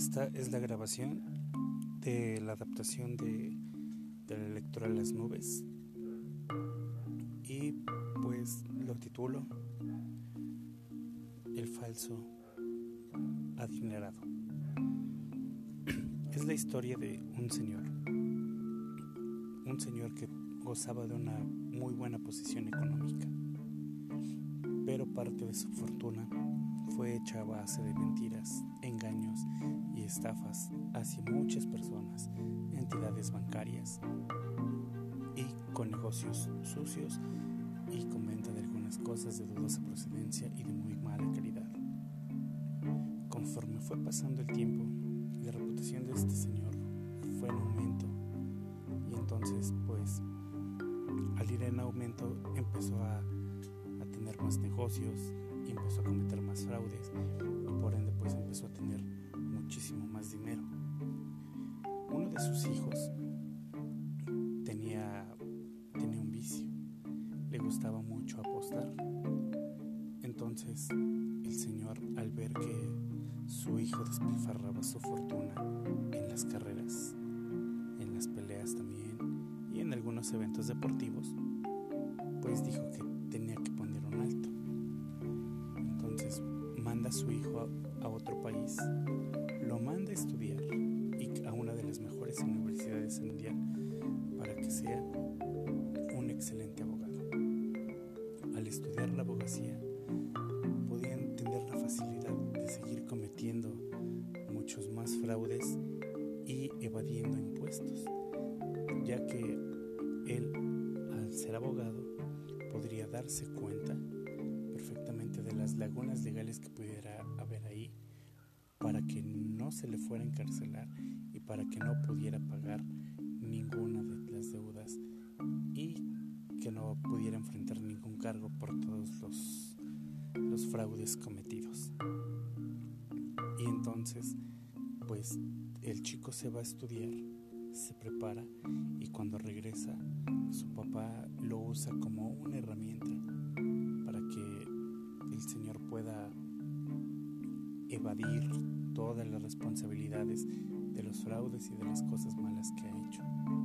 Esta es la grabación de la adaptación de la lectura Las nubes, y pues lo titulo El falso adinerado. Es la historia de un señor que gozaba de una muy buena posición económica, pero parte de su fortuna fue hecha a base de mentiras, engaños y estafas hacia muchas personas, entidades bancarias y con negocios sucios y con venta de algunas cosas de dudosa procedencia y de muy mala calidad. Conforme fue pasando el tiempo, la reputación de este señor fue en aumento, y entonces pues al ir en aumento empezó a tener más negocios y empezó a cometer más fraudes, y por ende pues empezó a tener muchísimo más dinero. Uno de sus hijos tenía un vicio, le gustaba mucho apostar. Entonces el señor, al ver que su hijo despilfarraba su fortuna en las carreras, en las peleas también y en algunos eventos deportivos, pues dijo que tenía que poner un alto. Entonces manda a su hijo a otro país, lo manda a estudiar y a una de las mejores universidades del mundial para que sea un excelente abogado. Al estudiar la abogacía, podían tener la facilidad de seguir cometiendo muchos más fraudes y evadiendo impuestos, ya que él, al ser abogado, podría darse cuenta perfectamente de las lagunas legales que pudiera haber ahí, para que no se le fuera a encarcelar y para que no pudiera pagar ninguna de las deudas y que no pudiera enfrentar ningún cargo por todos los fraudes cometidos. Y entonces pues el chico se va a estudiar, se prepara, y cuando regresa su papá lo usa como una herramienta para que el señor pueda evadir todas las responsabilidades de los fraudes y de las cosas malas que ha hecho.